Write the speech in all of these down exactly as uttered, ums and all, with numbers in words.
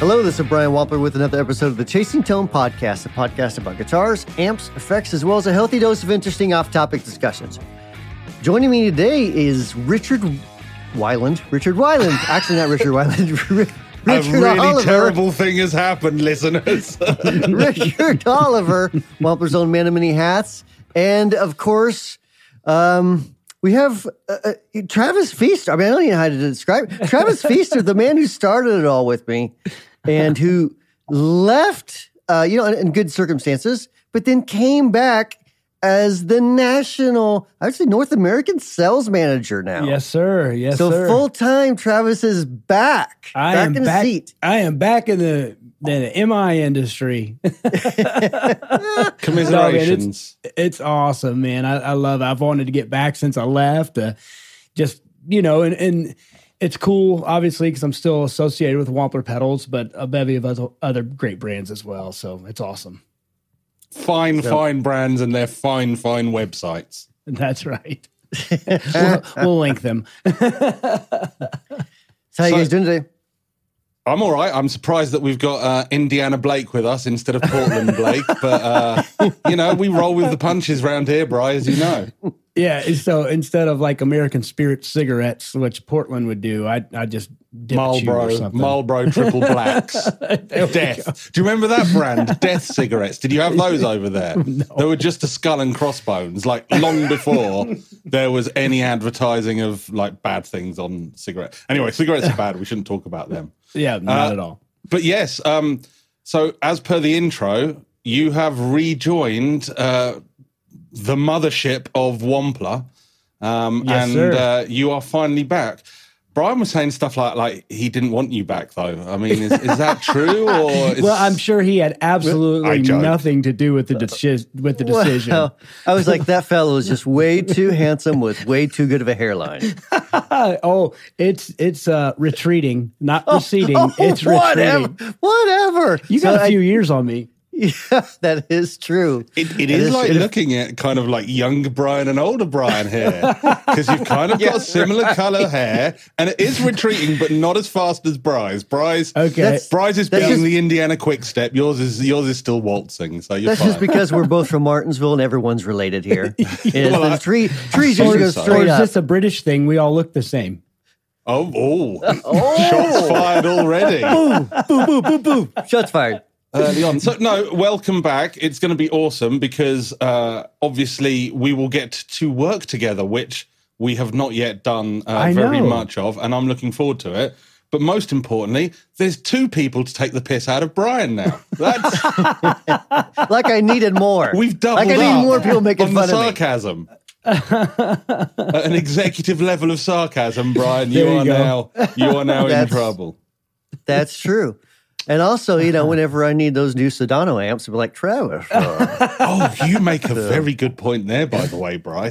Hello, this is Brian Wampler with another episode of the Chasing Tone podcast, a podcast about guitars, amps, effects, as well as a healthy dose of interesting off-topic discussions. Joining me today is Richard Wieland. Richard Wieland. Actually, not Richard Wieland. Richard a really Oliver. Terrible thing has happened, listeners. Richard Oliver, Wampler's own man in many hats. And, of course, um... we have uh, uh, Travis Feaster. I mean, I don't even know how to describe it. Travis Feaster, the man who started it all with me and who left, uh, you know, in, in good circumstances, but then came back as the national, actually North American sales manager now. Yes, sir. Yes, so sir. So full-time Travis is back. I back am in back, the seat. I am back in the... the M I industry. Commiserations. No, man, it's, it's awesome, man. I, I love it. I've wanted to get back since I left. Uh, just, you know, and, and it's cool, obviously, because I'm still associated with Wampler Pedals, but a bevy of other, other great brands as well. So it's awesome. Fine, so, fine brands and their fine, fine websites. That's right. we'll, we'll link them. So how you guys doing today? I'm all right. I'm surprised that we've got uh, Indiana Blake with us instead of Portland Blake. But, uh, you know, we roll with the punches round here, Bri, as you know. Yeah, so instead of like American Spirit cigarettes, which Portland would do, I I just dip Marlboro, or something. Marlboro Triple Blacks. Death. Do you remember that brand, Death Cigarettes? Did you have those over there? No. They were just a skull and crossbones, like long before there was any advertising of like bad things on cigarettes. Anyway, cigarettes are bad. We shouldn't talk about them. Yeah, not uh, at all. But yes, um, so as per the intro, you have rejoined... Uh, the mothership of Wampler, um, yes, and sir. Uh, you are finally back. Brian was saying stuff like, like he didn't want you back, though. I mean, is, is that true? Or is... Well, I'm sure he had absolutely nothing to do with the, de- with the decision. Well, I was like, that fellow is just way too handsome with way too good of a hairline. Oh, it's it's uh, retreating, not oh, receding. Oh, it's whatever, retreating. Whatever. You got so a few I, years on me. Yeah, that is true. It, it, it is, is like true. Looking at kind of like young Brian and older Brian here, because you've kind of got yes, similar right. color hair, and it is retreating, but not as fast as Bri's. Bri's, okay. Bri's is being the Indiana quick step. Yours is yours is still waltzing. So you're that's fine. Just because we're both from Martinsville and everyone's related here. Well, I, tree trees just go so. Straight or up. Is this a British thing? We all look the same. Oh, oh, oh. Shots fired already. Boo, boo, boo, boo, boo. Shots fired. Early on. So, no, welcome back. It's going to be awesome because uh, obviously we will get to work together, which we have not yet done uh, very know. much of, and I'm looking forward to it. But most importantly, there's two people to take the piss out of Brian now. That's like I needed more. We've doubled like I need more people making on fun the sarcasm. Of me. At an executive level of sarcasm, Brian, you, you are go. now you are now in trouble. That's true. And also, you know, whenever I need those new Soldano amps, I'll be like, Travis. Uh, oh, you make a very good point there, by the way, Bri.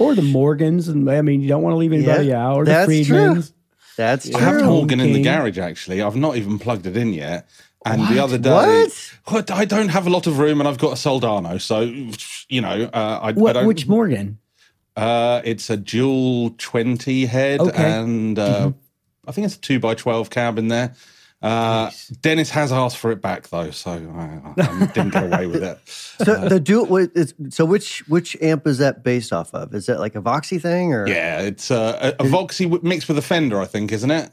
Or the Morgans. And I mean, you don't want to leave anybody yeah, out. Or the Friedmans. That's true. I have Morgan in the garage, actually. I've not even plugged it in yet. And what? the other day... What? I don't have a lot of room, and I've got a Soldano. So, you know, uh, I, what, I don't... Which Morgan? Uh, it's a dual twenty head. Okay. And uh, mm-hmm. I think it's a two by twelve cab in there. Uh, nice. Dennis has asked for it back though, so I, I didn't get away with it. So uh, the dual, so which which amp is that based off of? Is that like a Voxy thing or? Yeah, it's uh, a, a Voxy mixed with a Fender, I think, isn't it?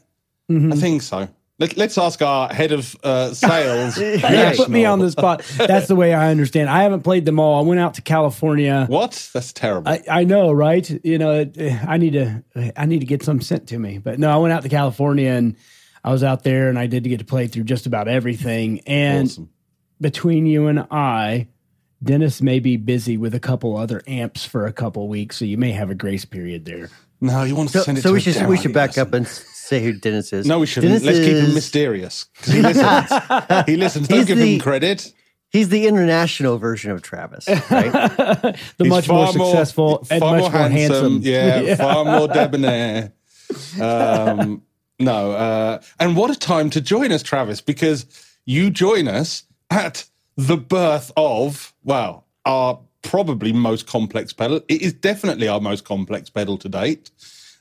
Mm-hmm. I think so. Let, let's ask our head of uh, sales. You put me on the spot. That's the way I understand. I haven't played them all. I went out to California. What? That's terrible. I, I know, right? You know, I need to I need to get some sent to me. But no, I went out to California and. I was out there and I did get to play through just about everything. And awesome. Between you and I, Dennis may be busy with a couple other amps for a couple weeks, so you may have a grace period there. No, you want to so, send it so to we should down, we should back up and say who Dennis is. No, we shouldn't. Dennis Let's is... keep him mysterious because he listens. he listens. Don't he's give the, him credit. He's the international version of Travis, right? the he's much more successful more, and much more handsome. handsome. Yeah, yeah, far more debonair. Um, No, uh, and what a time to join us, Travis, because you join us at the birth of, well, our probably most complex pedal. It is definitely our most complex pedal to date,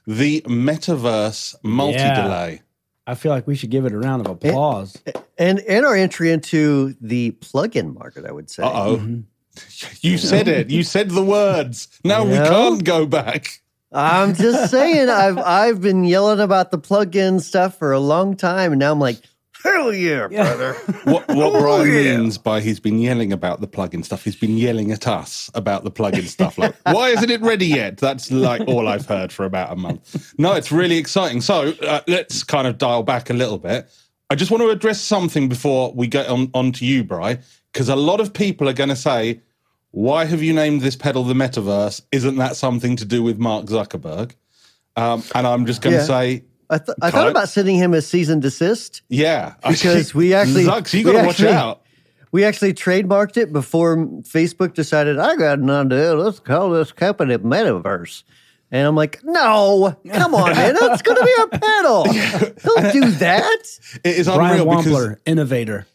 the Metaverse Multidelay. Yeah. I feel like we should give it a round of applause. And and, and our entry into the plug-in market, I would say. Uh-oh. Mm-hmm. You said it. You said the words. Now no. we can't go back. I'm just saying, I've I've been yelling about the plug-in stuff for a long time, and now I'm like, hell yeah, yeah. brother. What, what Brian yeah. means by he's been yelling about the plug-in stuff, he's been yelling at us about the plug-in stuff. Like, why isn't it ready yet? That's like all I've heard for about a month. No, it's really exciting. So uh, let's kind of dial back a little bit. I just want to address something before we get on, on to you, Bri, because a lot of people are going to say, why have you named this pedal the Metaverse? Isn't that something to do with Mark Zuckerberg? Um, and I'm just going to yeah. say... I, th- I thought about sending him a cease and desist. Yeah. Because we actually... Zucks, you got to watch out. We actually trademarked it before Facebook decided, I got an idea, let's call this company Metaverse. And I'm like, no, come on, man, that's going to be our pedal. Don't do that. It is unreal. Brian Wampler, innovator.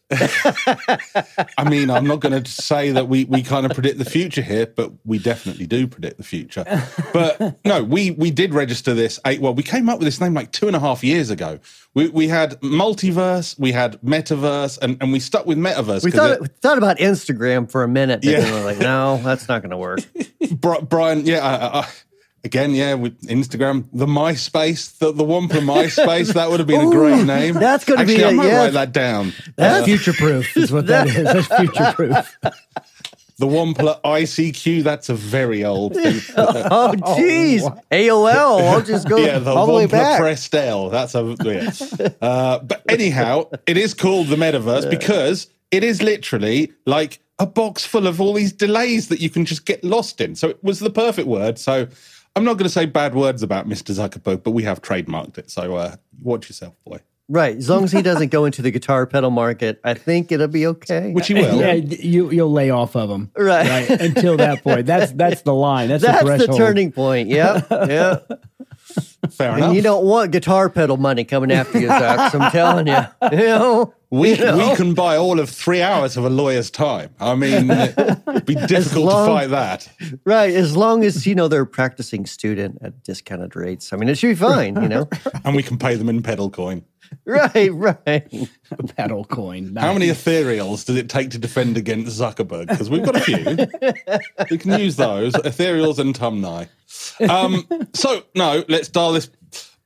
I mean, I'm not going to say that we we kind of predict the future here, but we definitely do predict the future. But no, we we did register this. Eight, well, we came up with this name like two and a half years ago. We we had Multiverse, we had Metaverse, and, and we stuck with Metaverse. We thought, it, we thought about Instagram for a minute, but yeah. we were like, no, that's not going to work. Brian, yeah, I... I Again, yeah, with Instagram, the MySpace, the, the Wampler MySpace, that would have been Ooh, a great name. That's going to be a, I might yeah. write that down. That's uh, future-proof is what that, that is. That's future-proof. The Wampler I C Q, that's a very old thing. Oh, jeez. Oh, A O L, I'll just go yeah, the all the Wampler way back. Pressed L, that's a, yeah. Uh, but anyhow, it is called the Metaverse because it is literally like a box full of all these delays that you can just get lost in. So it was the perfect word, so... I'm not going to say bad words about Mister Zuckerberg, but we have trademarked it, so uh, watch yourself, boy. Right, as long as he doesn't go into the guitar pedal market, I think it'll be okay. Which he will. Yeah, you, you'll lay off of him. Right. right. Until that point. That's that's the line. That's, that's the threshold. That's the turning point, yep, yep. Fair enough. And you don't want guitar pedal money coming after you, Zucks, I'm telling you. You know, we, you know. we can buy all of three hours of a lawyer's time. I mean, it would be difficult long, to fight that. Right, as long as, you know, they're a practicing student at discounted rates. I mean, it should be fine, you know. And we can pay them in pedal coin. Right, right. Pedal coin. Nice. How many Ethereals does it take to defend against Zuckerberg? Because we've got a few. We can use those, Ethereals and Tumni. Um, so, no, let's dial this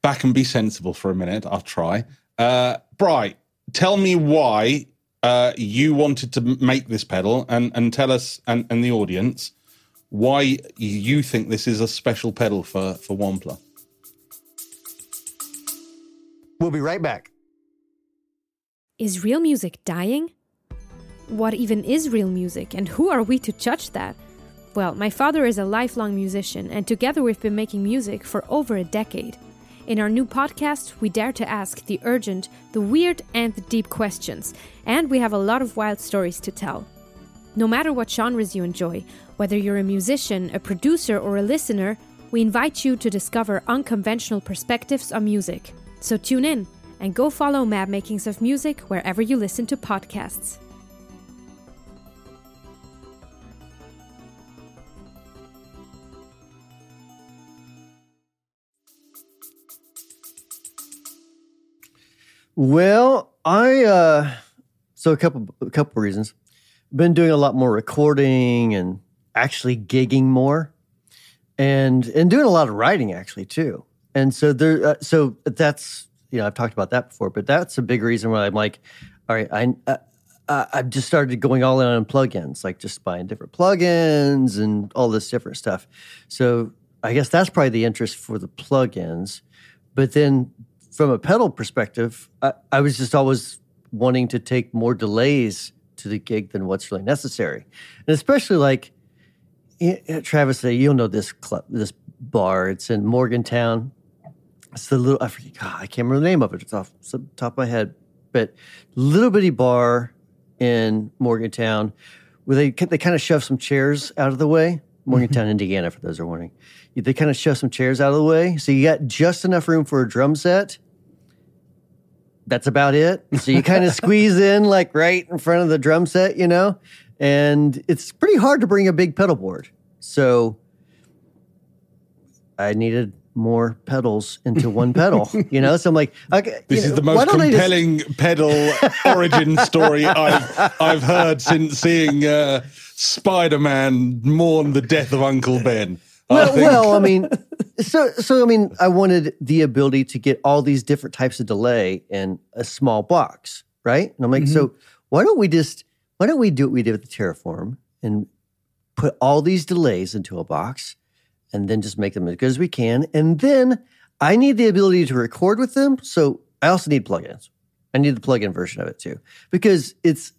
back and be sensible for a minute. I'll try. Uh, Bri, tell me why uh, you wanted to make this pedal and, and tell us and, and the audience why you think this is a special pedal for, for Wampler. We'll be right back. Is real music dying? What even is real music, and who are we to judge that? Well, my father is a lifelong musician, and together we've been making music for over a decade. In our new podcast, we dare to ask the urgent, the weird, and the deep questions, and we have a lot of wild stories to tell. No matter what genres you enjoy, whether you're a musician, a producer, or a listener, we invite you to discover unconventional perspectives on music. So tune in and go follow Mad Makings of Music wherever you listen to podcasts. Well, I uh, so a couple a couple reasons. Been doing a lot more recording and actually gigging more, and and doing a lot of writing actually too. And so there, uh, so that's, you know, I've talked about that before, but that's a big reason why I'm like, all right, I, I, I've just started going all in on plugins, like just buying different plugins and all this different stuff. So I guess that's probably the interest for the plugins. But then from a pedal perspective, I, I was just always wanting to take more delays to the gig than what's really necessary. And especially like, Travis, you'll know this club, this bar, it's in Morgantown. It's the little, I forget, God, I can't remember the name of it. It's off the top of my head. But little bitty bar in Morgantown where they they kind of shove some chairs out of the way. Morgantown, Indiana, for those who are wondering. They kind of shove some chairs out of the way. So you got just enough room for a drum set. That's about it. So you kind of squeeze in like right in front of the drum set, you know? And it's pretty hard to bring a big pedal board. So I needed more pedals into one pedal, you know? So I'm like, okay, this is know, the most compelling just... pedal origin story I've, I've heard since seeing uh, Spider-Man mourn the death of Uncle Ben. Well, I well, I mean, so, so, I mean, I wanted the ability to get all these different types of delay in a small box, right? And I'm like, mm-hmm. so why don't we just, why don't we do what we did with the Terraform and put all these delays into a box and then just make them as good as we can. And then I need the ability to record with them. So I also need plugins. I need the plugin version of it too, because it's,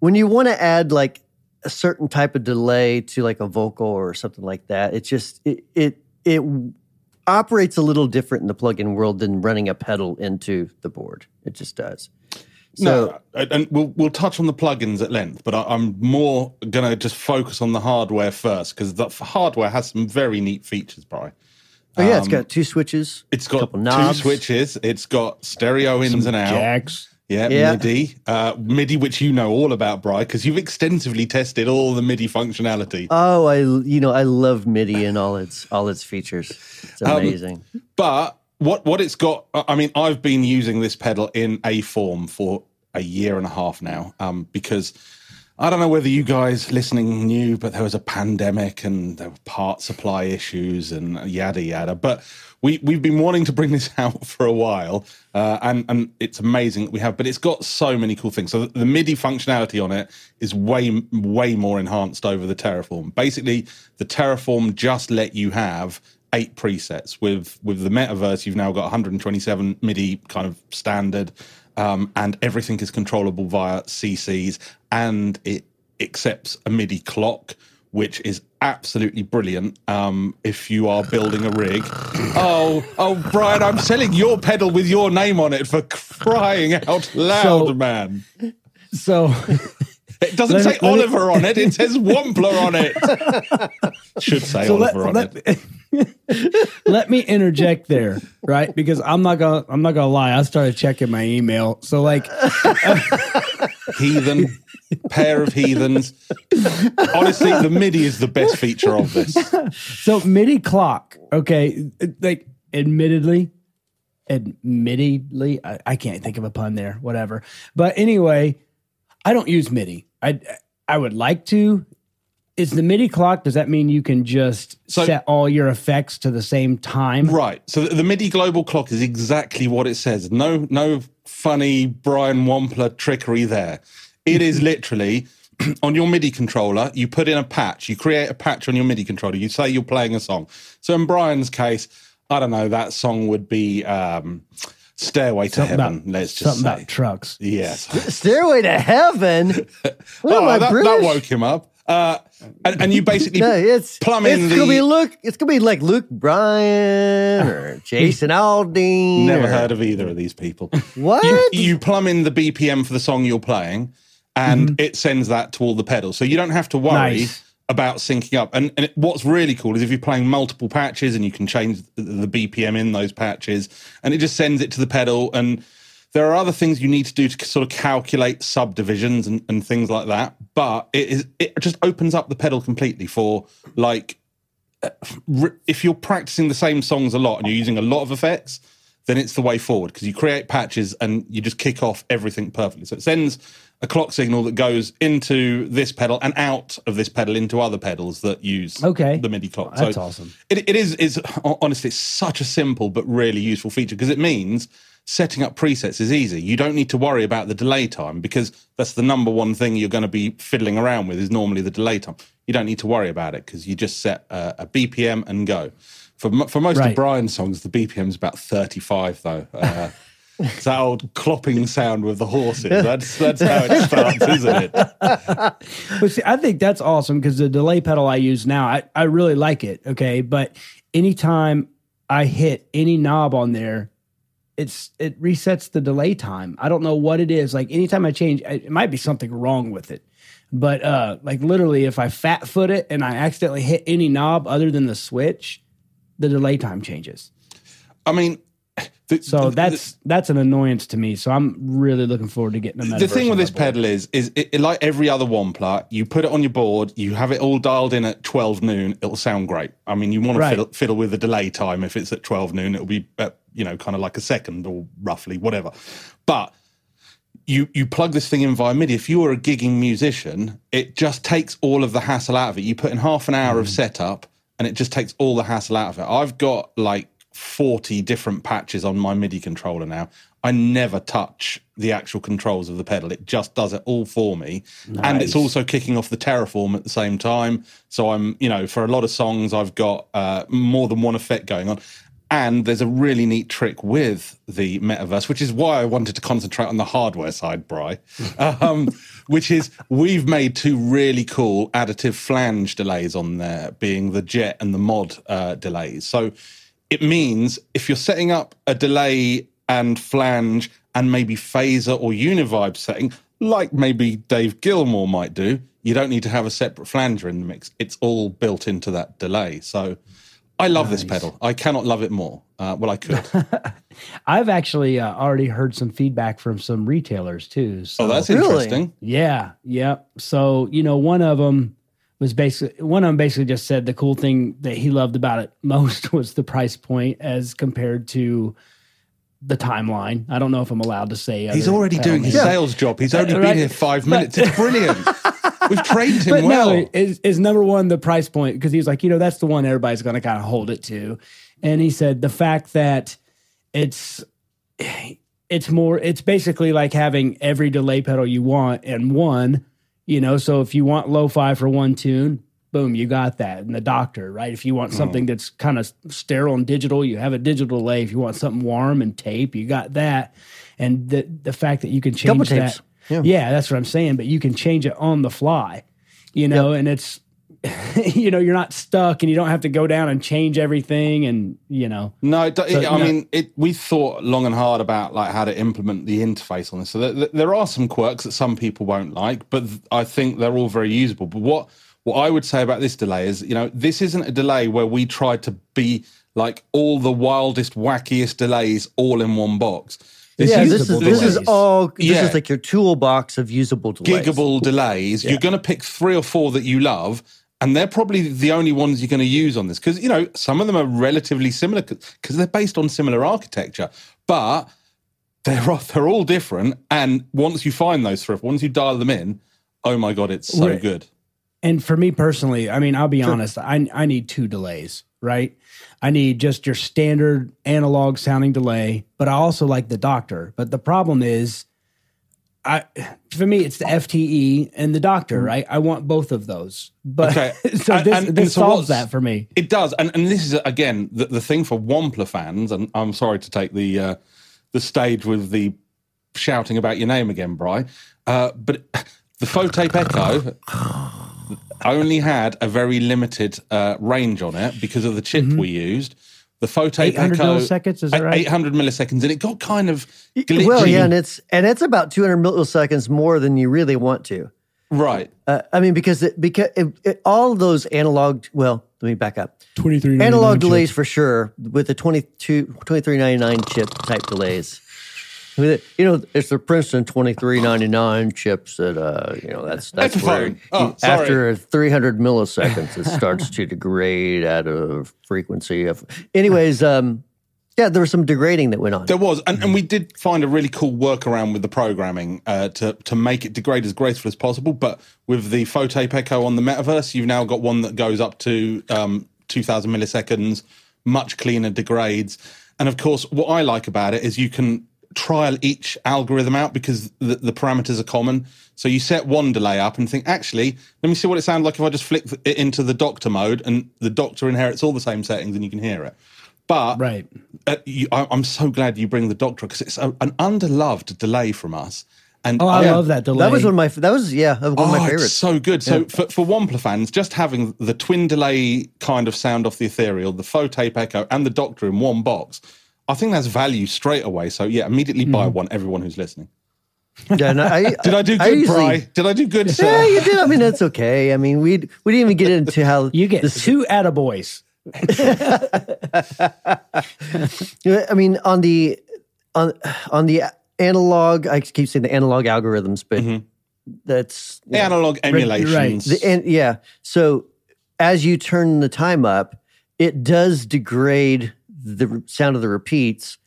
when you want to add like a certain type of delay to like a vocal or something like that, it just, it, it, it operates a little different in the plugin world than running a pedal into the board. It just does. So, no, and we'll we'll touch on the plugins at length, but I, I'm more going to just focus on the hardware first, because the hardware has some very neat features, Brian. Oh yeah, um, it's got two switches. It's got two knobs. switches. It's got stereo ins some and out. Jacks. Yeah, yeah, MIDI. Uh, MIDI, which you know all about, Brian, because you've extensively tested all the MIDI functionality. Oh, I you know I love MIDI and all its all its features. It's amazing. Um, but. What what it's got, I mean, I've been using this pedal in a form for a year and a half now, um, because I don't know whether you guys listening knew, but there was a pandemic and there were part supply issues and yada, yada. But we, we've been wanting to bring this out for a while, uh, and, and it's amazing that we have. But it's got so many cool things. So the, the MIDI functionality on it is way, way more enhanced over the Terraform. Basically, the Terraform just let you have eight presets. With with the Metaverse, you've now got one hundred twenty-seven MIDI kind of standard, um, and everything is controllable via C Cs, and it accepts a MIDI clock, which is absolutely brilliant um, if you are building a rig. Oh, oh, Brian, I'm selling your pedal with your name on it, for crying out loud, so, man. So... It doesn't let say it, Oliver it, on it. It says Wampler on it. Should say so Oliver let, on let, it. Let me interject there, right? Because I'm not gonna. I'm not gonna lie. I started checking my email. So like, heathen, pair of heathens. Honestly, the MIDI is the best feature of this. So MIDI clock. Okay, like admittedly, admittedly, I, I can't think of a pun there. Whatever. But anyway. I don't use MIDI. I I would like to. Is the MIDI clock, does that mean you can just so, set all your effects to the same time? Right. So the, the MIDI global clock is exactly what it says. No no funny Brian Wampler trickery there. It is literally on your MIDI controller, you put in a patch. You create a patch on your MIDI controller. You say you're playing a song. So in Brian's case, I don't know, that song would be... Um, Stairway to something Heaven, about, let's just something say. Something about trucks. Yes. St- Stairway to Heaven? Oh, that, that woke him up. Uh, and, and you basically no, it's, plumb in it's the... Gonna be Luke, it's going to be like Luke Bryan or Jason Aldean. Never or... heard of either of these people. What? You, you plumb in the B P M for the song you're playing, and mm-hmm. it sends that to all the pedals. So you don't have to worry... Nice. About syncing up. And, and what's really cool is if you're playing multiple patches and you can change the B P M in those patches, and it just sends it to the pedal. And there are other things you need to do to sort of calculate subdivisions and, and things like that. But it is it just opens up the pedal completely for, like, if you're practicing the same songs a lot and you're using a lot of effects, then it's the way forward, because you create patches and you just kick off everything perfectly. So it sends a clock signal that goes into this pedal and out of this pedal into other pedals that use okay. the MIDI clock. That's so awesome. It, it is, is, honestly, it's such a simple but really useful feature, because it means setting up presets is easy. You don't need to worry about the delay time, because that's the number one thing you're going to be fiddling around with is normally the delay time. You don't need to worry about it, because you just set a, a B P M and go. For for most right. of Brian's songs, the B P M is about thirty-five, though. Uh, it's that old clopping sound with the horses. That's that's how it starts, isn't it? But see, I think that's awesome, because the delay pedal I use now, I, I really like it, okay? But anytime I hit any knob on there, it's it resets the delay time. I don't know what it is. Like, anytime I change, it might be something wrong with it. But, uh, like, literally, if I fat foot it and I accidentally hit any knob other than the switch... the delay time changes. I mean, The, so the, that's the, that's an annoyance to me. So I'm really looking forward to getting a Metaverse. The thing with this pedal is, is it, it, like every other Wampler, you put it on your board, you have it all dialed in at twelve noon, it'll sound great. I mean, you want right. to fiddle, fiddle with the delay time. If it's at twelve noon, it'll be, at, you know, kind of like a second or roughly, whatever. But you you plug this thing in via MIDI. If you were a gigging musician, it just takes all of the hassle out of it. You put in half an hour mm. of setup, and it just takes all the hassle out of it. I've got, like, forty different patches on my MIDI controller now. I never touch the actual controls of the pedal. It just does it all for me. Nice. And it's also kicking off the Terraform at the same time. So I'm, you know, for a lot of songs, I've got uh, more than one effect going on. And there's a really neat trick with the Metaverse, which is why I wanted to concentrate on the hardware side, Bri, um, which is we've made two really cool additive flange delays on there, being the Jet and the Mod uh, delays. So it means if you're setting up a delay and flange and maybe phaser or univibe setting, like maybe Dave Gilmour might do, you don't need to have a separate flanger in the mix. It's all built into that delay. So I love nice. This pedal. I cannot love it more. Uh, well, I could. I've actually uh, already heard some feedback from some retailers too. So. Oh, that's interesting. Really? Yeah, yeah. So, you know, one of them, was basically one of them basically just said the cool thing that he loved about it most was the price point as compared to the timeline. I don't know if I'm allowed to say. He's already doing his sales job. He's only been here five minutes. It's brilliant. We've trained him well. No, is, is number one the price point, because he's like, you know, that's the one everybody's going to kind of hold it to. And he said the fact that it's it's more it's basically like having every delay pedal you want in one. You know, so if you want lo-fi for one tune, boom, you got that. And the Doctor, right? If you want something oh. that's kind of sterile and digital, you have a digital delay. If you want something warm and tape, you got that. And the the fact that you can change Double tapes. that. Yeah. yeah, that's what I'm saying. But you can change it on the fly, you know, yep. and it's, you know, you're not stuck and you don't have to go down and change everything and, you know. No, it, so, it, I no. mean, it, we thought long and hard about, like, how to implement the interface on this. So th- th- there are some quirks that some people won't like, but th- I think they're all very usable. But what, what I would say about this delay is, you know, this isn't a delay where we tried to be, like, all the wildest, wackiest delays all in one box. This yeah, this is delays. this is all this yeah. is like your toolbox of usable delays. Giggable delays. Yeah. You're going to pick three or four that you love, and they're probably the only ones you're going to use on this, because, you know, some of them are relatively similar because they're based on similar architecture, but they're all, they're all different. And once you find those three, once you dial them in, oh my god, it's so We're, good. And for me personally, I mean, I'll be sure. honest, I I need two delays. Right, I need just your standard analog sounding delay, but I also like the Doctor. But the problem is, I for me it's the F T E and the Doctor. Right, I want both of those. But okay. so and, this, and, this and so solves that for me. It does, and and this is again the, the thing for Wampler fans. And I'm sorry to take the uh, the stage with the shouting about your name again, Bri. Uh, but the Faux Tape Echo. Only had a very limited uh, range on it because of the chip mm-hmm. we used. The Faux Tape Echo, milliseconds, is that right? eight hundred milliseconds, and it got kind of glitchy. Well, yeah, and it's and it's about two hundred milliseconds more than you really want to. Right. Uh, I mean, because it, because it, it, all those analog. Well, let me back up. twenty-three ninety-nine analog delays chip. For sure with the twenty-two, twenty-three ninety-nine chip type delays. You know, it's the Princeton twenty-three ninety-nine chips that, uh, you know, that's that's, that's where you, oh, after three hundred milliseconds, it starts to degrade out of frequency. Of, anyways, um, yeah, there was some degrading that went on. There was, and, and we did find a really cool workaround with the programming uh, to, to make it degrade as graceful as possible, but with the Faux Tape Echo on the Metaverse, you've now got one that goes up to um, two thousand milliseconds, much cleaner degrades. And, of course, what I like about it is you can trial each algorithm out because the, the parameters are common. So you set one delay up and think, actually, let me see what it sounds like if I just flip it into the Doctor mode, and the Doctor inherits all the same settings and you can hear it. But right. uh, you, I, I'm so glad you bring the Doctor because it's a, an underloved delay from us. And oh, I yeah, love that delay. That was one of my, that was, yeah, one of oh, my favorites. It's so good. So yeah. for, for Wampler fans, just having the twin delay kind of sound off the Ethereal, the Faux Tape Echo and the Doctor in one box, I think that's value straight away. So, yeah, immediately buy mm. one, everyone who's listening. Yeah, no, I, did I do good, I usually, Bri? Did I do good, sir? Yeah, you did. I mean, that's okay. I mean, we we didn't even get into how... You get this, two attaboys. I mean, on the on on the analog, I keep saying the analog algorithms, but mm-hmm. that's the analog know, emulations. Right. The, and, yeah. So as you turn the time up, it does degrade the sound of the repeats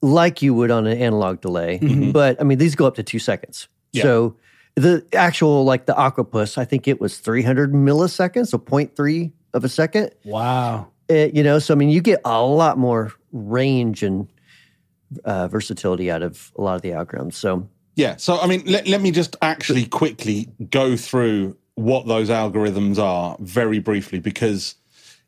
like you would on an analog delay. Mm-hmm. But I mean, these go up to two seconds. Yeah. So the actual, like the Octopus, I think it was three hundred milliseconds, so zero point three of a second. Wow. It, you know, so I mean, you get a lot more range and uh, versatility out of a lot of the algorithms. So, yeah. So, I mean, let, let me just actually quickly go through what those algorithms are very briefly, because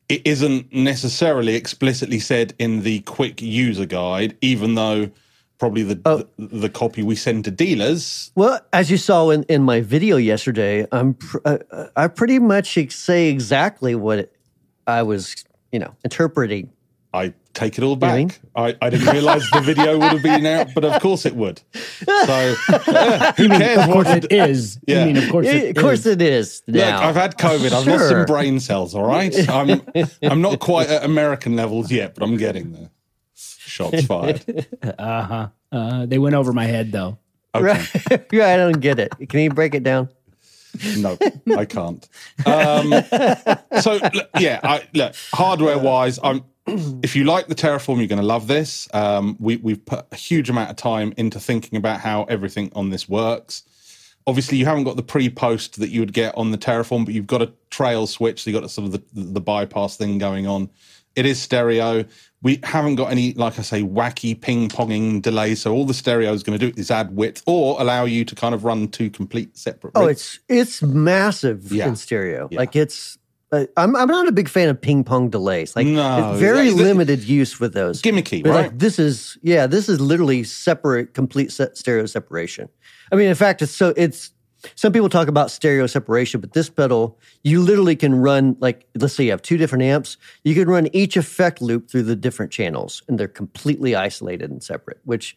it isn't necessarily explicitly said in the quick user guide, even though probably the, oh. the the copy we send to dealers. Well, as you saw in, in my video yesterday, I'm pr- I, I pretty much say exactly what it, I was, you know, interpreting. I take it all back. You know what I mean? I, I didn't realize the video would have been out, but of course it would. So yeah, who mean, cares? Of course what it is. Yeah. You mean, of course it is. Of course it is. Look, I've had COVID. Sure. I've lost some brain cells, all right? I'm I'm not quite at American levels yet, but I'm getting there. Shots fired. Uh-huh. Uh, they went over my head, though. Okay. Right. Yeah, I don't get it. Can you break it down? No, I can't. Um, so, yeah, I, look, hardware-wise, I'm... If you like the Terraform, you're going to love this. Um, we, we've put a huge amount of time into thinking about how everything on this works. Obviously, you haven't got the pre-post that you would get on the Terraform, but you've got a trail switch, so you've got sort of the, the bypass thing going on. It is stereo. We haven't got any, like I say, wacky ping-ponging delay, so all the stereo is going to do is add width or allow you to kind of run two complete separate rigs. Oh, it's it's massive yeah. in stereo. Yeah. Like, it's... I'm I'm not a big fan of ping pong delays. Like no, it's very that, limited that, use with those. Gimmicky, but right? Like, this is yeah, this is literally separate, complete set stereo separation. I mean, in fact, it's so it's some people talk about stereo separation, but this pedal you literally can run like let's say you have two different amps, you can run each effect loop through the different channels, and they're completely isolated and separate. Which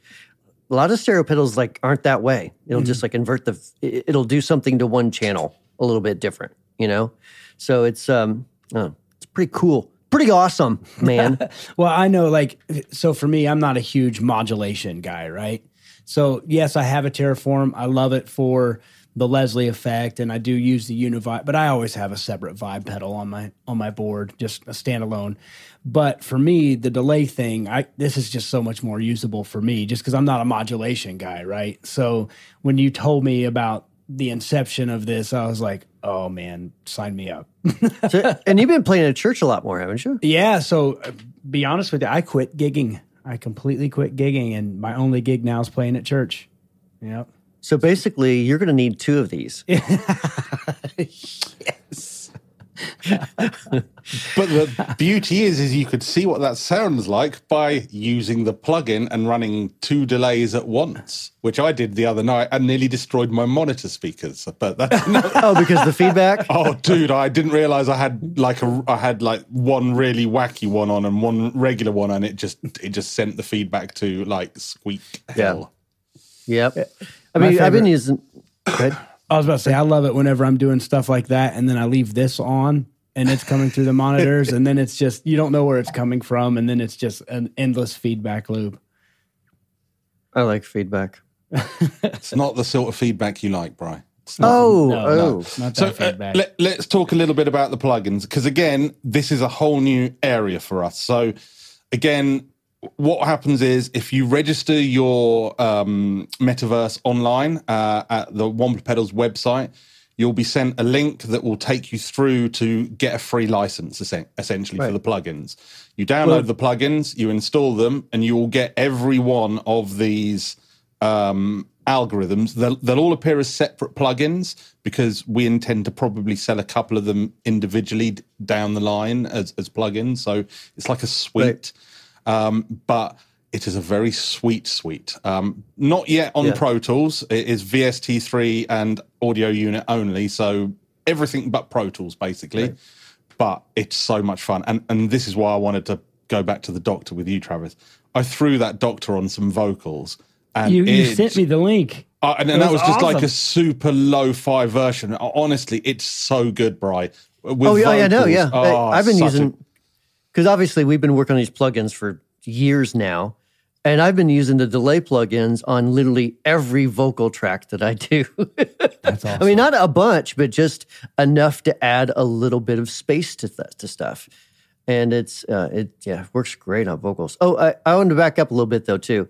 a lot of stereo pedals like aren't that way. It'll mm-hmm. just like invert the. It'll do something to one channel a little bit different, you know. So it's um, oh, it's pretty cool, pretty awesome, man. Well, I know, like, so for me, I'm not a huge modulation guy, right? So yes, I have a Terraform. I love it for the Leslie effect, and I do use the Univibe, but I always have a separate vibe pedal on my on my board, just a standalone. But for me, the delay thing, I this is just so much more usable for me, just because I'm not a modulation guy, right? So when you told me about the inception of this, I was like, oh man, sign me up. So, and you've been playing at church a lot more, haven't you? Yeah. So, uh, be honest with you, I quit gigging. I completely quit gigging, and my only gig now is playing at church. Yep. So basically, you're going to need two of these. Yes. But the beauty is, is you could see what that sounds like by using the plugin and running two delays at once, which I did the other night and nearly destroyed my monitor speakers. But that's not... Oh, because the feedback? Oh, dude, I didn't realize I had like a, I had like one really wacky one on and one regular one, and it just it just sent the feedback to like squeak hell. Yeah. Yep. I mean, I've been using. Good. I was about to say, I love it whenever I'm doing stuff like that, and then I leave this on, and it's coming through the monitors, and then it's just, you don't know where it's coming from, and then it's just an endless feedback loop. I like feedback. It's not the sort of feedback you like, Bri. It's not, oh, no, oh. No. Not so, uh, let, let's talk a little bit about the plugins, because, again, this is a whole new area for us. So, again... What happens is if you register your um, Metaverse online uh, at the Wampler Pedals website, you'll be sent a link that will take you through to get a free license, essentially, right. for the plugins. You download well, the plugins, you install them, and you will get every one of these um, algorithms. They'll, they'll all appear as separate plugins because we intend to probably sell a couple of them individually down the line as, as plugins. So it's like a suite. Right. Um, but it is a very sweet, sweet. Um, not yet on yeah. Pro Tools. It is V S T three and audio unit only, so everything but Pro Tools, basically. Right. But it's so much fun. And, and this is why I wanted to go back to the Doctor with you, Travis. I threw that Doctor on some vocals. And you, you it, sent me the link. Uh, and, and was that was just awesome. Like a super lo-fi version. Honestly, it's so good, Bri. With oh, yeah, vocals, I know, yeah. Oh, I've been using... A, because obviously we've been working on these plugins for years now, and I've been using the delay plugins on literally every vocal track that I do. That's awesome. I mean, not a bunch, but just enough to add a little bit of space to th- to stuff. And it's, uh, it yeah, works great on vocals. Oh, I, I wanted to back up a little bit though too,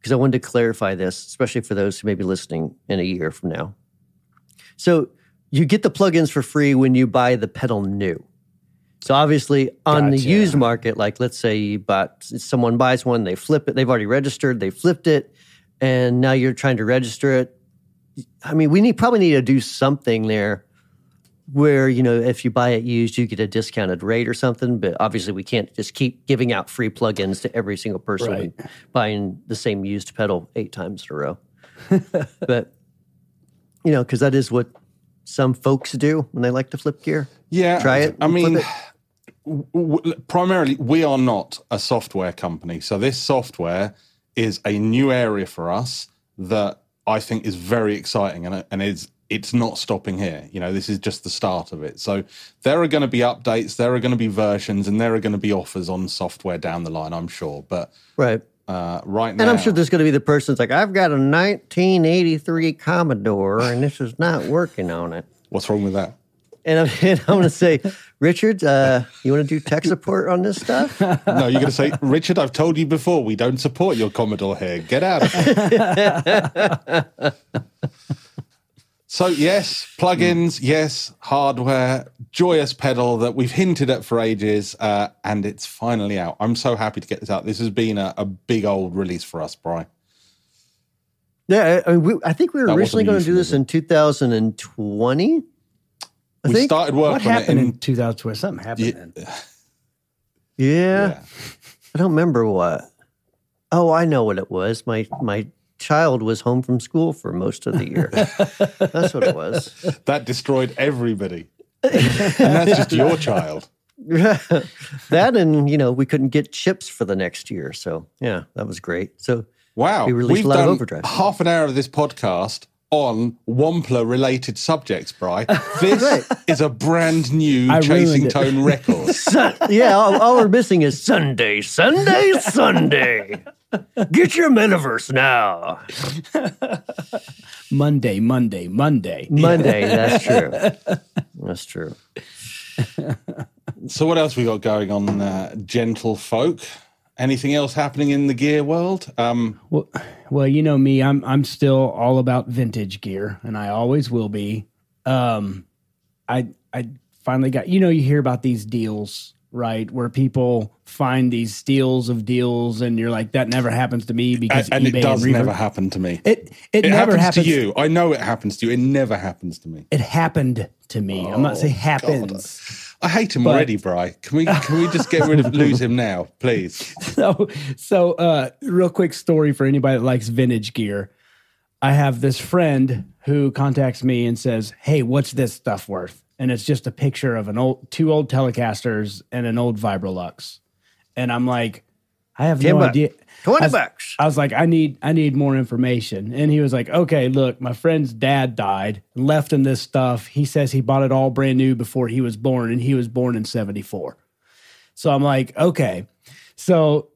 because I wanted to clarify this, especially for those who may be listening in a year from now. So you get the plugins for free when you buy the pedal new. So obviously on gotcha. the used market, like let's say you bought, someone buys one, they flip it, they've already registered, they flipped it, and now you're trying to register it. I mean, we need probably need to do something there where, you know, if you buy it used, you get a discounted rate or something, but obviously we can't just keep giving out free plugins to every single person right. buying the same used pedal eight times in a row. But, you know, because that is what some folks do when they like to flip gear. Yeah. Try it. I mean, it. W- primarily we are not a software company. So this software is a new area for us that I think is very exciting, and, and it's, it's not stopping here. You know, this is just the start of it. So there are going to be updates, there are going to be versions, and there are going to be offers on software down the line, I'm sure. But right, uh, right now... And I'm sure there's going to be the person's like, I've got a nineteen eighty-three Commodore, and this is not working on it. What's wrong with that? And I'm, and I'm going to say, Richard, uh, you want to do tech support on this stuff? No, you're going to say, Richard, I've told you before, we don't support your Commodore here. Get out of here. So yes, plugins, yes, hardware, joyous pedal that we've hinted at for ages, uh, and it's finally out. I'm so happy to get this out. This has been a, a big old release for us, Brian. Yeah, I, mean, we, I think we were that originally going to do this in two thousand twenty. I we think. started work what on happened it in, in two thousand twenty. Something happened yeah. then. Yeah. yeah. I don't remember what. Oh, I know what it was. My my. child was home from school for most of the year. That's what it was. That destroyed everybody. And that's just your child. That and, you know, we couldn't get chips for the next year. So, yeah, that was great. So, wow. We released We've a lot done of overdrive. Half an hour of this podcast on Wampler-related subjects, Bri. This right. is a brand new I Chasing Tone record. Sun- yeah, all, all we're missing is Sunday, Sunday, Sunday. Get your metaverse now. Monday, Monday, Monday. Monday, that's true. That's true. So what else we got going on, uh, gentle folk? Anything else happening in the gear world? Um, well, well, you know me. I'm I'm still all about vintage gear, and I always will be. Um, I I finally got, you know, you hear about these deals, right, where people find these steals of deals, and you're like, that never happens to me because and, and eBay it does and never happen to me. It it, it never happens, happens to you. I know it happens to you. It never happens to me. It happened to me. Oh, I'm not saying happens. God. I hate him but, already, Bri. Can we can we just get rid of lose him now, please? So so uh, real quick story for anybody that likes vintage gear. I have this friend who contacts me and says, "Hey, what's this stuff worth?" And it's just a picture of an old two old Telecasters and an old Vibrolux. And I'm like, I have no bucks. idea. Twenty I was, bucks. I was like, I need I need more information. And he was like, okay, look, my friend's dad died, left him this stuff. He says he bought it all brand new before he was born, and he was born in seventy-four. So I'm like, okay. So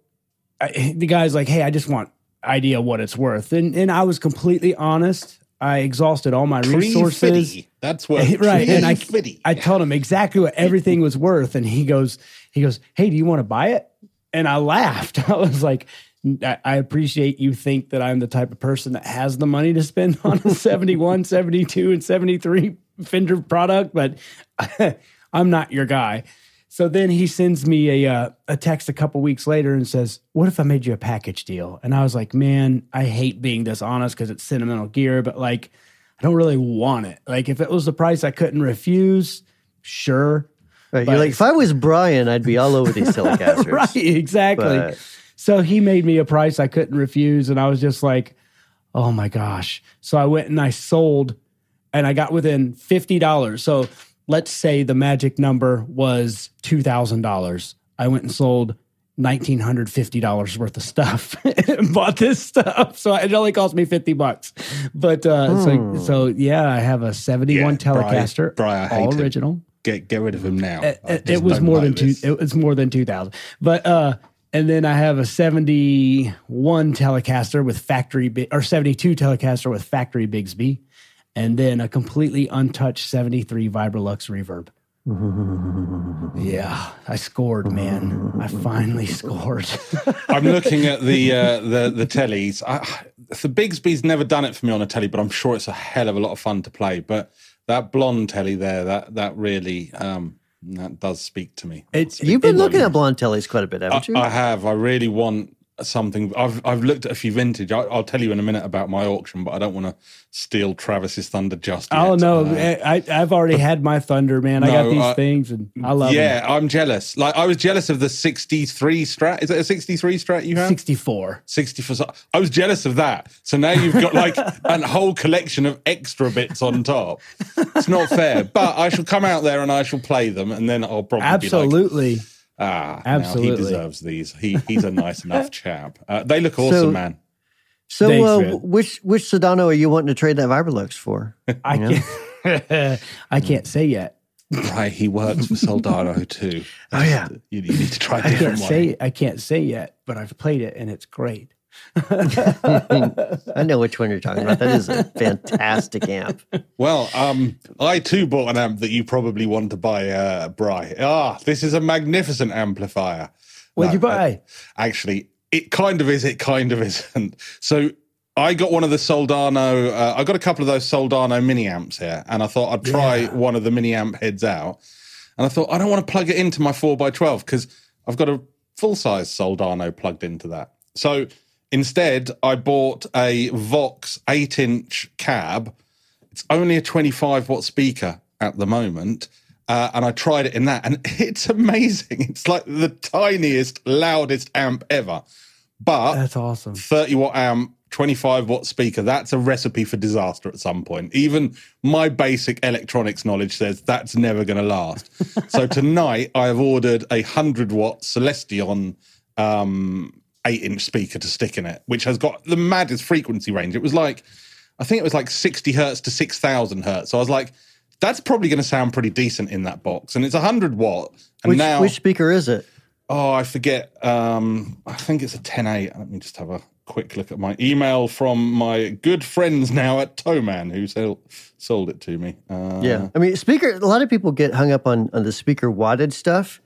I, the guy's like, hey, I just want idea what it's worth. And and I was completely honest. I exhausted all my resources. Tree-fitty. That's what right. And I, I told him exactly what everything was worth. And he goes, he goes, hey, do you want to buy it? And I laughed. I was like, I appreciate you think that I'm the type of person that has the money to spend on a seventy-one, seventy-two, and seventy-three Fender product, but I'm not your guy. So then he sends me a uh, a text a couple weeks later and says, what if I made you a package deal? And I was like, man, I hate being this honest because it's sentimental gear, but like, I don't really want it. Like, if it was the price I couldn't refuse, sure. Right, you're like, if I was Brian, I'd be all over these Telecasters. Right, exactly. But. So he made me a price I couldn't refuse, and I was just like, oh my gosh. So I went and I sold, and I got within fifty dollars. So let's say the magic number was two thousand dollars. I went and sold one thousand nine hundred fifty dollars worth of stuff and bought this stuff. So it only cost me fifty bucks. But uh, hmm. so, so, yeah, I have a seventy-one yeah, Telecaster, Brian, Brian, all original. It. get get rid of him now. It, it, it was more like than this. two. It's more than two thousand. But uh, and then I have a seventy-one Telecaster with factory or seventy-two Telecaster with factory Bigsby, and then a completely untouched seventy-three Vibrolux reverb. Yeah, I scored, man. I finally scored. I'm looking at the uh, the the tellies. I, the Bigsby's never done it for me on a telly, but I'm sure it's a hell of a lot of fun to play. But that blonde telly there, that that really um, that does speak to me. It's, speak you've been looking me. at blonde tellies quite a bit, haven't I, you? I have. I really want something. I've I've looked at a few vintage. I, I'll tell you in a minute about my auction, but I don't want to steal Travis's thunder just yet. Oh no, uh, I I've already but, had my thunder, man. No, I got these I, things, and I love it. Yeah, them. I'm jealous. Like I was jealous of the sixty-three Strat. Is it a sixty-three Strat you have? sixty-four sixty-four I was jealous of that. So now you've got like a whole collection of extra bits on top. It's not fair, but I shall come out there and I shall play them, and then I'll probably absolutely. Be like, Ah, absolutely. Now he deserves these. He he's a nice enough chap. Uh, they look awesome, so, man. So, Thanks, uh, man. which which Soldano are you wanting to trade that Vibrolux for? I can't. I can't say yet. Right, he works for Soldano too. Oh yeah, you, you need to try. I can't way. say. I can't say yet, but I've played it and it's great. I know which one you're talking about. That is a fantastic amp. Well, um, I too bought an amp that you probably want to buy, uh, Bri. Ah, this is a magnificent amplifier. What'd no, you buy? I, actually, it kind of is, it kind of isn't. So I got one of the Soldano, uh, I got a couple of those Soldano mini amps here, and I thought I'd try yeah. one of the mini amp heads out. And I thought, I don't want to plug it into my four by twelve because I've got a full-size Soldano plugged into that. So instead, I bought a Vox eight-inch cab. It's only a twenty-five watt speaker at the moment, uh, and I tried it in that, and it's amazing. It's like the tiniest, loudest amp ever. But that's awesome. thirty watt amp, twenty-five watt speaker. That's a recipe for disaster at some point. Even my basic electronics knowledge says that's never going to last. So tonight, I have ordered a one hundred watt Celestion Um, eight-inch speaker to stick in it, which has got the maddest frequency range. It was like, I think it was like sixty hertz to six thousand hertz. So I was like, that's probably going to sound pretty decent in that box. And it's one hundred watt. And which, now, which speaker is it? Oh, I forget. Um, I think it's a ten eight. Let me just have a quick look at my email from my good friends now at Toman, who sell, sold it to me. Uh, yeah. I mean, speaker, a lot of people get hung up on, on the speaker wattage stuff.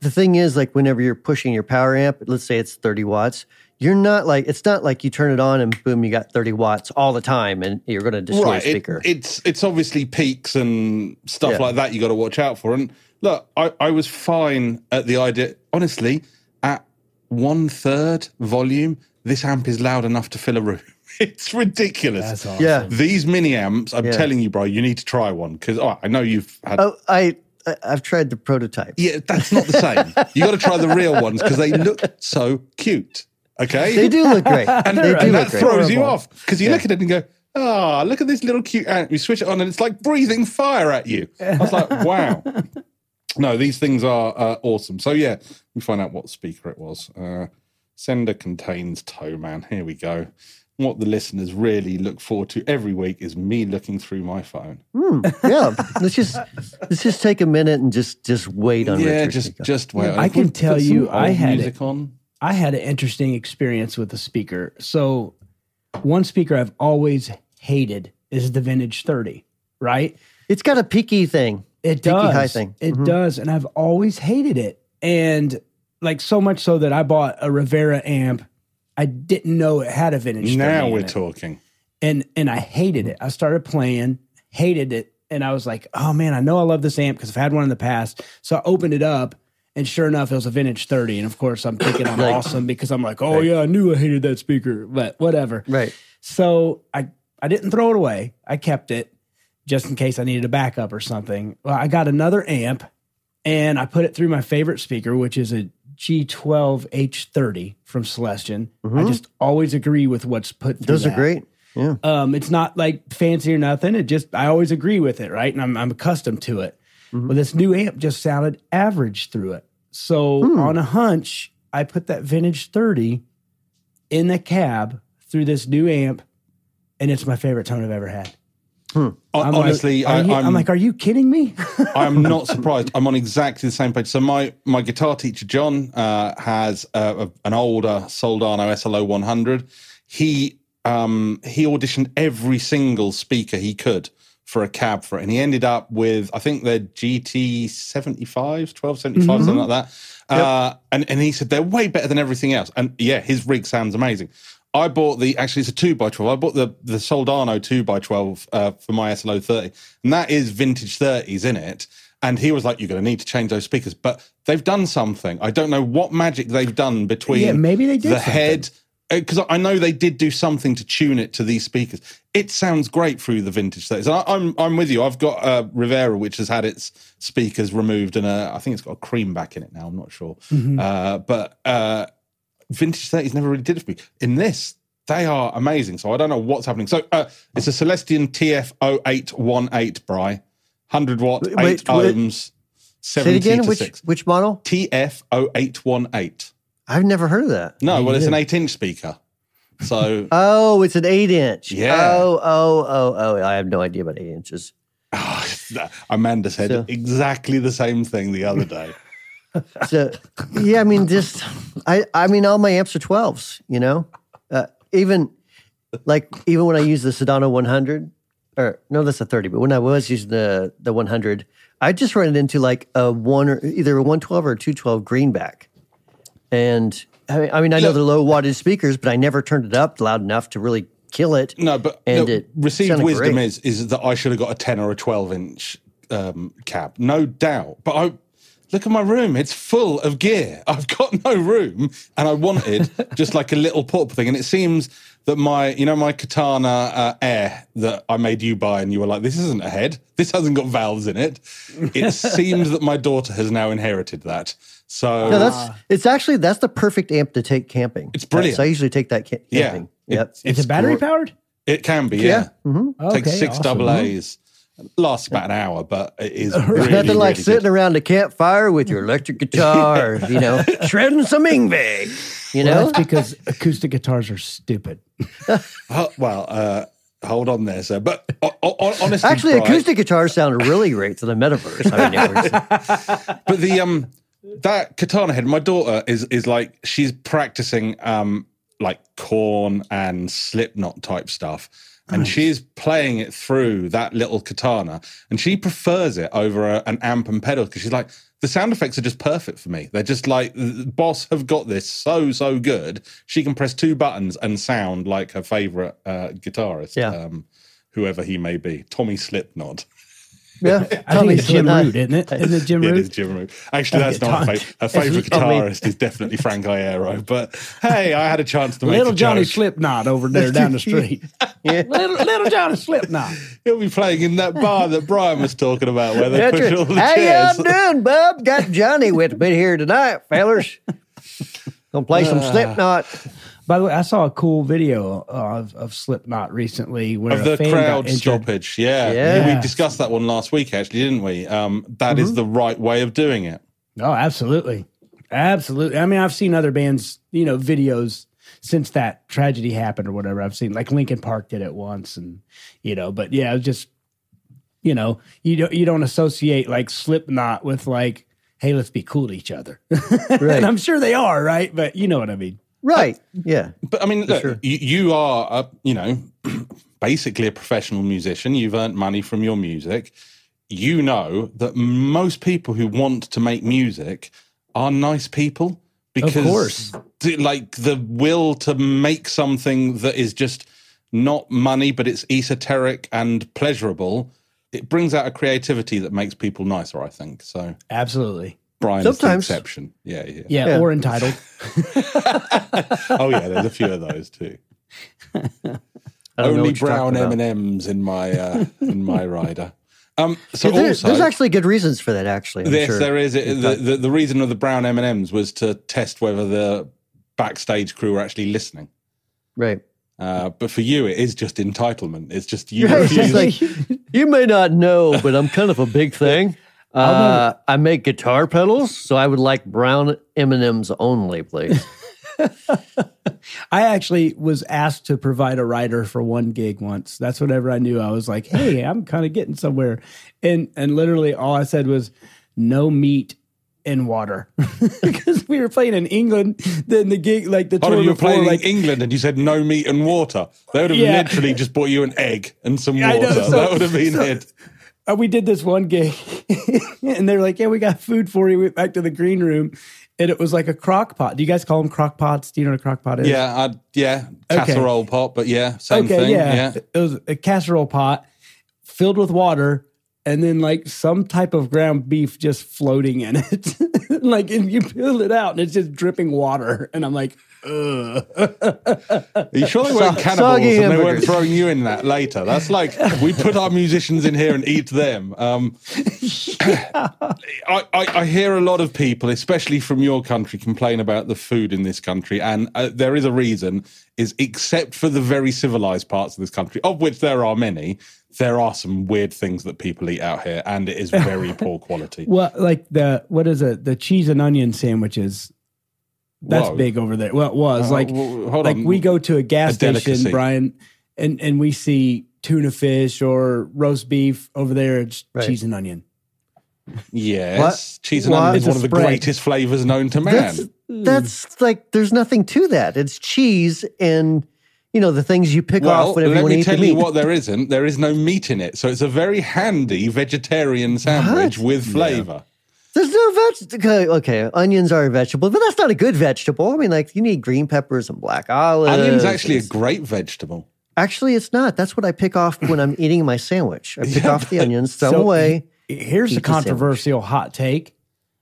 The thing is, like, whenever you're pushing your power amp, let's say it's thirty watts, you're not like, it's not like you turn it on and boom, you got thirty watts all the time and you're going to destroy right. a speaker. It, it's it's obviously peaks and stuff yeah. like that you got to watch out for. And look, I, I was fine at the idea. Honestly, at one third volume, this amp is loud enough to fill a room. It's ridiculous. That's awesome. Yeah. These mini amps, I'm yeah. telling you, bro, you need to try one because oh, I know you've had... Oh, I... I've tried the prototype. Yeah, that's not the same. You got to try the real ones because they look so cute. Okay, they do look great, and, they do and look that great. throws Horrible. you off because you yeah. look at it and go, "Ah, oh, look at this little cute ant." You switch it on, and it's like breathing fire at you. I was like, "Wow!" No, these things are uh, awesome. So yeah, we find out what speaker it was. Uh, sender contains Toman. Here we go. What the listeners really look forward to every week is me looking through my phone. Mm, yeah, let's just let's just take a minute and just just wait on. Yeah, Richard just Speaker. just wait. I, I can tell you, I had a, on. I had an interesting experience with a speaker. So, one speaker I've always hated is the Vintage thirty. Right? It's got a peaky thing. It does. Peaky high thing. It mm-hmm. does, and I've always hated it, and like so much so that I bought a Rivera amp. I didn't know it had a vintage. Now we're talking. And and I hated it. I started playing, hated it. And I was like, oh man, I know I love this amp because I've had one in the past. So I opened it up and sure enough, it was a Vintage thirty. And of course I'm thinking I'm right. awesome because I'm like, oh right. yeah, I knew I hated that speaker, but whatever. Right. So I, I didn't throw it away. I kept it just in case I needed a backup or something. Well, I got another amp and I put it through my favorite speaker, which is a G twelve H thirty from Celestion. Mm-hmm. I just always agree with what's put through Those that. are great. Yeah. Um, it's not like fancy or nothing. It just, I always agree with it, right? And I'm, I'm accustomed to it. But mm-hmm. well, this new amp just sounded average through it. So hmm. on a hunch, I put that Vintage thirty in the cab through this new amp, and it's my favorite tone I've ever had. Hmm. I'm Honestly, a, I, you, I'm, I'm like, are you kidding me? I'm not surprised. I'm on exactly the same page. So my, my guitar teacher, John, uh, has uh, an older Soldano S L O one hundred. He um, he auditioned every single speaker he could for a cab for it. And he ended up with, I think they're G T seventy-fives, twelve seventy-five, mm-hmm. something like that. Yep. Uh, and, and he said they're way better than everything else. And yeah, his rig sounds amazing. I bought the, actually it's a two by twelve, I bought the, the Soldano two by twelve uh, for my S L O thirty, and that is vintage thirties in it, and he was like, you're going to need to change those speakers, but they've done something. I don't know what magic they've done between yeah, maybe they did the something. Head, because I know they did do something to tune it to these speakers. It sounds great through the vintage thirties. And I, I'm I'm with you. I've got uh, Rivera, which has had its speakers removed, and a, I think it's got a cream back in it now, I'm not sure. Mm-hmm. Uh, but... Uh, Vintage thirties never really did it for me. In this, they are amazing. So I don't know what's happening. So uh, it's a Celestion T F zero eight one eight, Bri. one hundred watt, eight Wait, ohms, seventy to which, six. Which model? T F zero eight one eight. I've never heard of that. No, well, it's an eight-inch speaker. So Oh, it's an eight-inch. Yeah. Oh, oh, oh, oh. I have no idea about eight inches. Amanda said so. exactly the same thing the other day. So, yeah, I mean, just, I, I mean, all my amps are twelves, you know, uh, even like, even when I use the Soldano one hundred or no, that's a thirty, but when I was using the, the one hundred, I just ran it into like a one or either a one twelve or a two twelve greenback. And I mean, I, mean, I know they're low wattage speakers, but I never turned it up loud enough to really kill it. No, but and no, it received wisdom great. is, is that I should have got a ten or a twelve inch um, cab. No doubt. But I, Look at my room. It's full of gear. I've got no room. And I wanted just like a little pop thing. And it seems that my, you know, my Katana uh, Air that I made you buy and you were like, this isn't a head. This hasn't got valves in it. It seems that my daughter has now inherited that. So no, that's, it's actually, that's the perfect amp to take camping. It's brilliant. So I usually take that camping. Yeah. Yep. It's, it's, it's battery gr- powered? It can be, yeah. yeah. Mm-hmm. It takes okay, six double awesome. A's. Lasts about an hour, but it is really, nothing like really sitting good. Around a campfire with your electric guitar, you know, shredding some Ingve, you know? Well, that's because acoustic guitars are stupid. well, well uh, hold on there, sir. But uh, honestly, actually, Brian, acoustic guitars sound really great to the metaverse. I mean, but the um, that Katana head, my daughter is is like she's practicing um, like Korn and Slipknot type stuff. And nice. She's playing it through that little Katana. And she prefers it over a, an amp and pedal because she's like, the sound effects are just perfect for me. They're just like, Boss have got this so, so good. She can press two buttons and sound like her favorite uh, guitarist, yeah. um, whoever he may be. Tommy Slipknot. Yeah, I think it's Jim Root, isn't it? Is it Jim Root? It is Jim Root. Actually, that's not her favorite. Her favorite guitarist is definitely Frank Iero. But hey, I had a chance to make little Johnny Slipknot over there down the street. yeah. little, little Johnny Slipknot. He'll be playing in that bar that Brian was talking about, where they push all the chairs. How y'all doing, bub? Got Johnny with me here tonight, fellas. Gonna play some uh, Slipknot. By the way, I saw a cool video of, of Slipknot recently. Where of the crowd stoppage, yeah. yeah. We discussed that one last week, actually, didn't we? Um, that mm-hmm. is the right way of doing it. Oh, absolutely. Absolutely. I mean, I've seen other bands, you know, videos since that tragedy happened or whatever. I've seen, like, Linkin Park did it once and, you know, but, yeah, it was just, you know, you don't, you don't associate, like, Slipknot with, like, hey, let's be cool to each other. Right. And I'm sure they are, right? But you know what I mean. Right, but, yeah. But, I mean, look, sure. you, you are, a, you know, basically a professional musician. You've earned money from your music. You know that most people who want to make music are nice people because, of course. Like, the will to make something that is just not money, but it's esoteric and pleasurable, it brings out a creativity that makes people nicer, I think, so. Absolutely. Brian is the exception. Yeah, yeah. Yeah, yeah. Or entitled. Oh, yeah, there's a few of those, too. Only brown M and M's in my uh, in my rider. Um, so yeah, there, also, there's actually good reasons for that, actually. I'm yes, sure. there is. It, the, the, the reason of the brown M and M's was to test whether the backstage crew were actually listening. Right. Uh, but for you, it is just entitlement. It's just you. Right, it's like, you may not know, but I'm kind of a big thing. Uh, I make guitar pedals, so I would like brown M and M's only, please. I actually was asked to provide a rider for one gig once. That's whenever I knew I was like, hey, I'm kind of getting somewhere. And and literally all I said was no meat and water. Because we were playing in England. Then the gig, like the tour before, you were playing like, in England and you said no meat and water. They would have yeah. literally just bought you an egg and some water. Know, so, that would have been so, it. Uh, we did this one gig and they're like, yeah, we got food for you. We went back to the green room. And it was like a crock pot. Do you guys call them crock pots? Do you know what a crock pot is? Yeah, I, yeah, casserole okay. pot, but yeah, same okay, thing. Yeah. yeah, it was a casserole pot filled with water and then like some type of ground beef just floating in it. Like, and you peel it out and it's just dripping water. And I'm like, ugh. Are you sure they weren't cannibals and hamburgers. They weren't throwing you in that later? That's like, we put our musicians in here and eat them. Um, yeah. I, I, I hear a lot of people, especially from your country, complain about the food in this country. And uh, there is a reason, is except for the very civilized parts of this country, of which there are many, there are some weird things that people eat out here, and it is very poor quality. Well, like the, what is it? The cheese and onion sandwiches. That's Whoa. big over there. Well, it was uh, like, hold like on. We go to a gas a station, delicacy. Brian, and, and we see tuna fish or roast beef over there. It's right. cheese and onion. Yes. What? Cheese and what? onion is it's one of spread. the greatest flavors known to man. That's, mm. that's like, there's nothing to that. It's cheese and, you know, the things you pick well, off whenever you want to eat. Well, let me tell you what there isn't. There is no meat in it. So it's a very handy vegetarian sandwich what? with flavor. Yeah. There's no vegetable. Okay, okay, onions are a vegetable, but that's not a good vegetable. I mean, like, you need green peppers and black olives. Onion's actually it's, a great vegetable. Actually, it's not. That's what I pick off when I'm eating my sandwich. I pick yeah, off the onions, throw them so away. Here's a controversial hot take.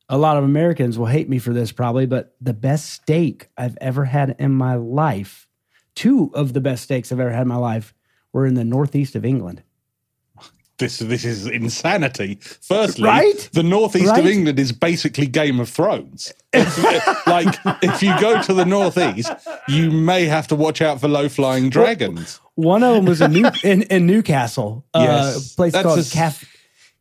A lot of Americans will hate me for this probably, but the best steak I've ever had in my life, two of the best steaks I've ever had in my life, were in the northeast of England. This this is insanity. Firstly, right? the northeast right? of England is basically Game of Thrones. It's, like, if you go to the northeast, you may have to watch out for low-flying dragons. One of them was in, New, in, in Newcastle, yes. uh, a place That's called a, Cafe,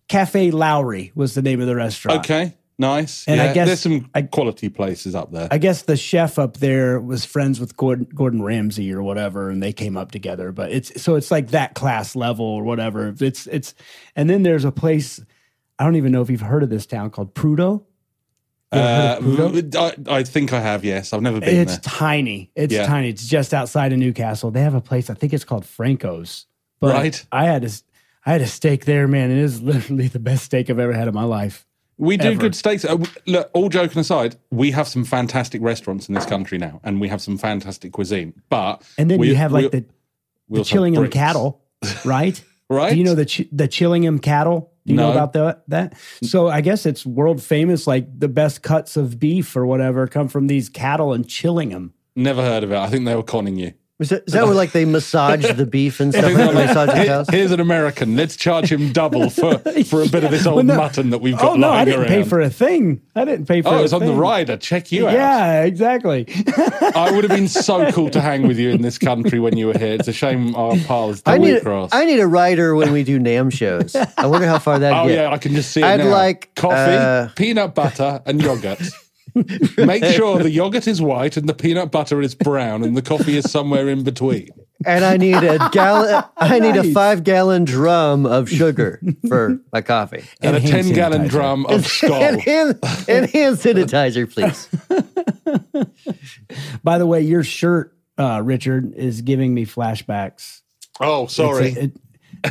Cafe Lowry was the name of the restaurant. Okay, nice. And yeah, I guess there's some I, quality places up there. I guess the chef up there was friends with Gordon, Gordon Ramsay or whatever, and they came up together. But it's so it's like that class level or whatever. It's it's, and then there's a place I don't even know if you've heard of this town called Prudhoe. Uh, I, I think I have. Yes, I've never been. It's there. tiny. It's yeah. tiny. It's just outside of Newcastle. They have a place. I think it's called Franco's. But right. I had a I had a steak there, man. It is literally the best steak I've ever had in my life. We do Ever. good steaks. Uh, look, all joking aside, we have some fantastic restaurants in this country now, and we have some fantastic cuisine. But and then we, you have like we, the, we the Chillingham cattle, right? Right. Do you know the Ch- the Chillingham cattle? Do you no. know about the, that? So I guess it's world famous. Like the best cuts of beef or whatever come from these cattle in Chillingham. Never heard of it. I think they were conning you. Is that, is that where like they massage the beef and stuff? Like, massage the cows? Here's an American. Let's charge him double for, for a bit of this old well, no, mutton that we've got oh, lying around. Oh no, I didn't around. pay for a thing. I didn't pay for. Oh, a it was thing. on the rider. Check you yeah, out. Yeah, exactly. I would have been so cool to hang with you in this country when you were here. It's a shame our paths don't cross. I need a rider when we do NAMM shows. I wonder how far that. Oh get. yeah, I can just see. I'd it now. like coffee, uh, peanut butter, and yogurt. Make sure the yogurt is white and the peanut butter is brown and the coffee is somewhere in between. And I need a gallon. I need nice. a five-gallon drum of sugar for my coffee, and, and a ten-gallon drum of skull and, hand, and hand sanitizer, please. By the way, your shirt, uh, Richard, is giving me flashbacks. Oh, sorry. It's a, it,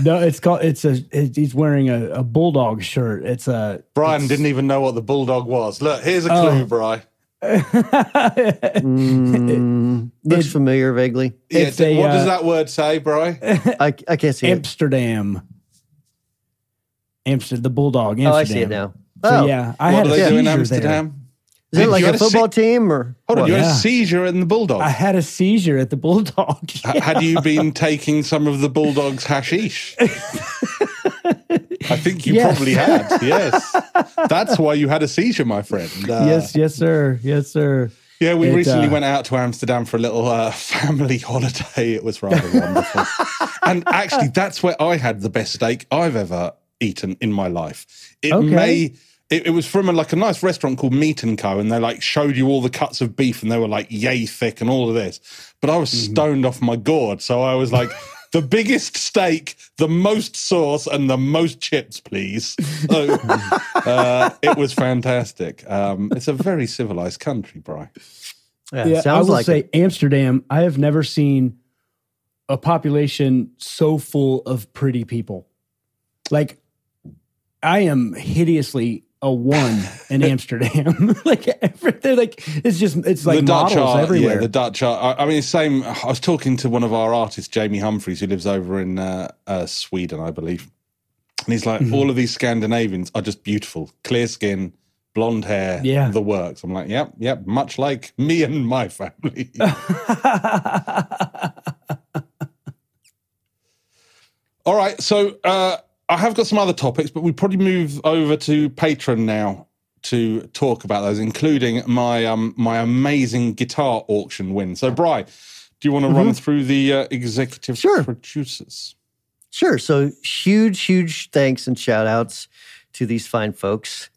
no, it's called. It's a. It, he's wearing a, a bulldog shirt. It's a. Brian it's, didn't even know what the bulldog was. Look, here's a clue, uh, Brian. mm, looks it, familiar, vaguely. Yeah. D- a, what does that word say, Brian? I I can't see Amsterdam. it. Amsterdam. The bulldog. Amsterdam. Oh, I see it now. Oh, so, yeah. I what had a seizure Amsterdam? There. Is it like a football se- team or? Hold on, you yeah. had a seizure in the Bulldog. I had a seizure at the Bulldog. Yeah. Had you been taking some of the Bulldog's hashish? I think you yes. probably had. Yes, that's why you had a seizure, my friend. Uh, yes, yes, sir. Yes, sir. Yeah, we it, recently uh, went out to Amsterdam for a little uh, family holiday. It was rather wonderful, and actually, that's where I had the best steak I've ever eaten in my life. It okay. may... It, it was from a, like a nice restaurant called Meat and Co. And they like showed you all the cuts of beef and they were like yay thick and all of this. But I was mm-hmm. stoned off my gourd. So I was like, the biggest steak, the most sauce and the most chips, please. So, uh, it was fantastic. Um, it's a very civilized country, Brian. Yeah, yeah, sounds I will like say it. Amsterdam, I have never seen a population so full of pretty people. Like I am hideously... a one in Amsterdam. Like everything, like it's just, it's like the Dutch models are everywhere. Yeah, the Dutch are, I mean, same, I was talking to one of our artists, Jamie Humphries, who lives over in uh, uh, Sweden, I believe. And he's like, mm-hmm. all of these Scandinavians are just beautiful. Clear skin, blonde hair, yeah. the works. I'm like, yep, yep, much like me and my family. All right, so... Uh, I have got some other topics, but we probably move over to Patreon now to talk about those, including my um, my amazing guitar auction win. So, Bri, do you want to mm-hmm. run through the uh, executive sure. producers? Sure. So, huge, huge thanks and shout-outs to these fine folks.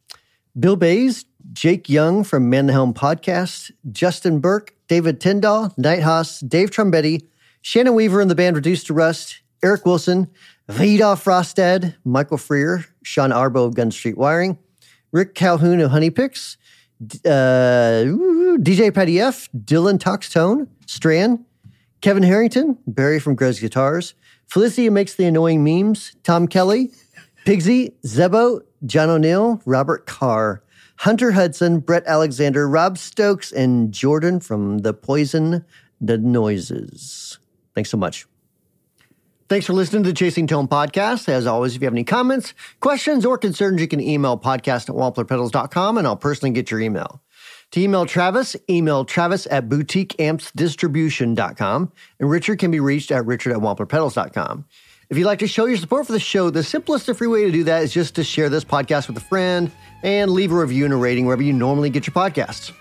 Bill Bays, Jake Young from Man the Helm Podcast, Justin Burke, David Tyndall, Night Haas, Dave Trombetti, Shannon Weaver and the band Reduced to Rust, Eric Wilson, Rita Frostad, Michael Freer, Sean Arbo of Gun Street Wiring, Rick Calhoun of Honey Picks, uh, D J Patty F, Dylan Toxtone, Strand, Kevin Harrington, Barry from Grez Guitars, Felicia Makes the Annoying Memes, Tom Kelly, Pigsy, Zebo, John O'Neill, Robert Carr, Hunter Hudson, Brett Alexander, Rob Stokes, and Jordan from The Poison the Noises. Thanks so much. Thanks for listening to the Chasing Tone podcast. As always, if you have any comments, questions, or concerns, you can email podcast at wampler pedals dot com, and I'll personally get your email. To email Travis, email Travis at boutique amps distribution dot com, and Richard can be reached at richard at wampler pedals dot com. If you'd like to show your support for the show, the simplest and free way to do that is just to share this podcast with a friend and leave a review and a rating wherever you normally get your podcasts.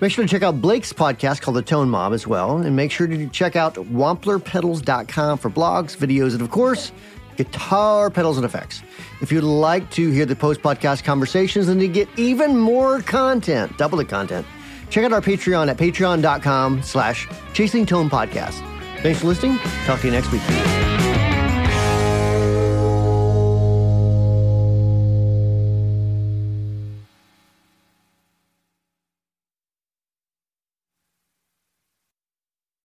Make sure to check out Blake's podcast called The Tone Mob as well. And make sure to check out wampler pedals dot com for blogs, videos, and of course, guitar pedals and effects. If you'd like to hear the post-podcast conversations and to get even more content, double the content, check out our Patreon at patreon dot com slash chasing tone podcast. Thanks for listening. Talk to you next week.